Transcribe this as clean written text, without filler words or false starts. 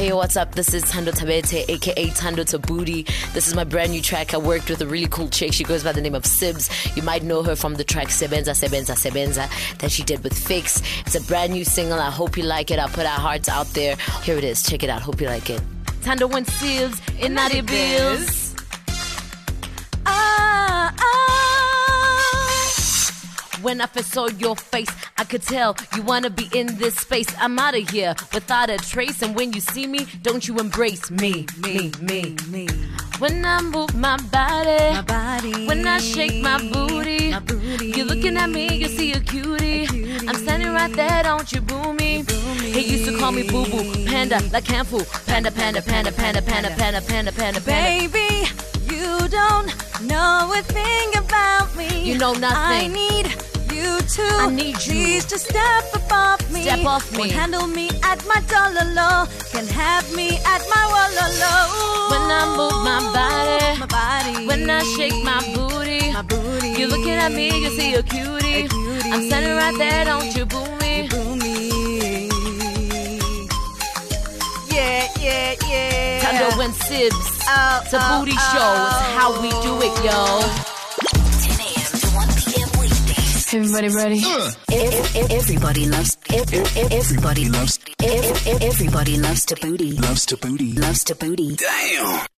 Hey, what's up? This is Thando Thabete, aka Thando Thabete. This is my brand new track. I worked with a really cool chick. She goes by the name of Sibs. You might know her from the track Sebenza that she did with Fix. It's a brand new single. I hope you like it. I'll put our hearts out there. Here it is. Check it out. Hope you like it. Thando and Sibs in Nadi Bills. When I first saw your face, I could tell you wanna be in this space. I'm out of here without a trace. And when you see me, don't you embrace me. When I move my body. When I shake my booty. You're looking at me, you see a cutie. I'm standing right there, don't you boo me? He used to call me boo boo, panda, like handful. Panda. Baby, you don't know a thing about me. You know nothing. I need you. Please just step off me. Won't handle me at my dollar low. Can have me at my walla low. When I move my body. When I shake my booty. You're looking at me, you see a cutie. I'm standing right there, don't you boo me? Yeah. Thando and Sibs. It's a booty show. It's how we do it, yo. Everybody. Everybody loves to booty. Damn.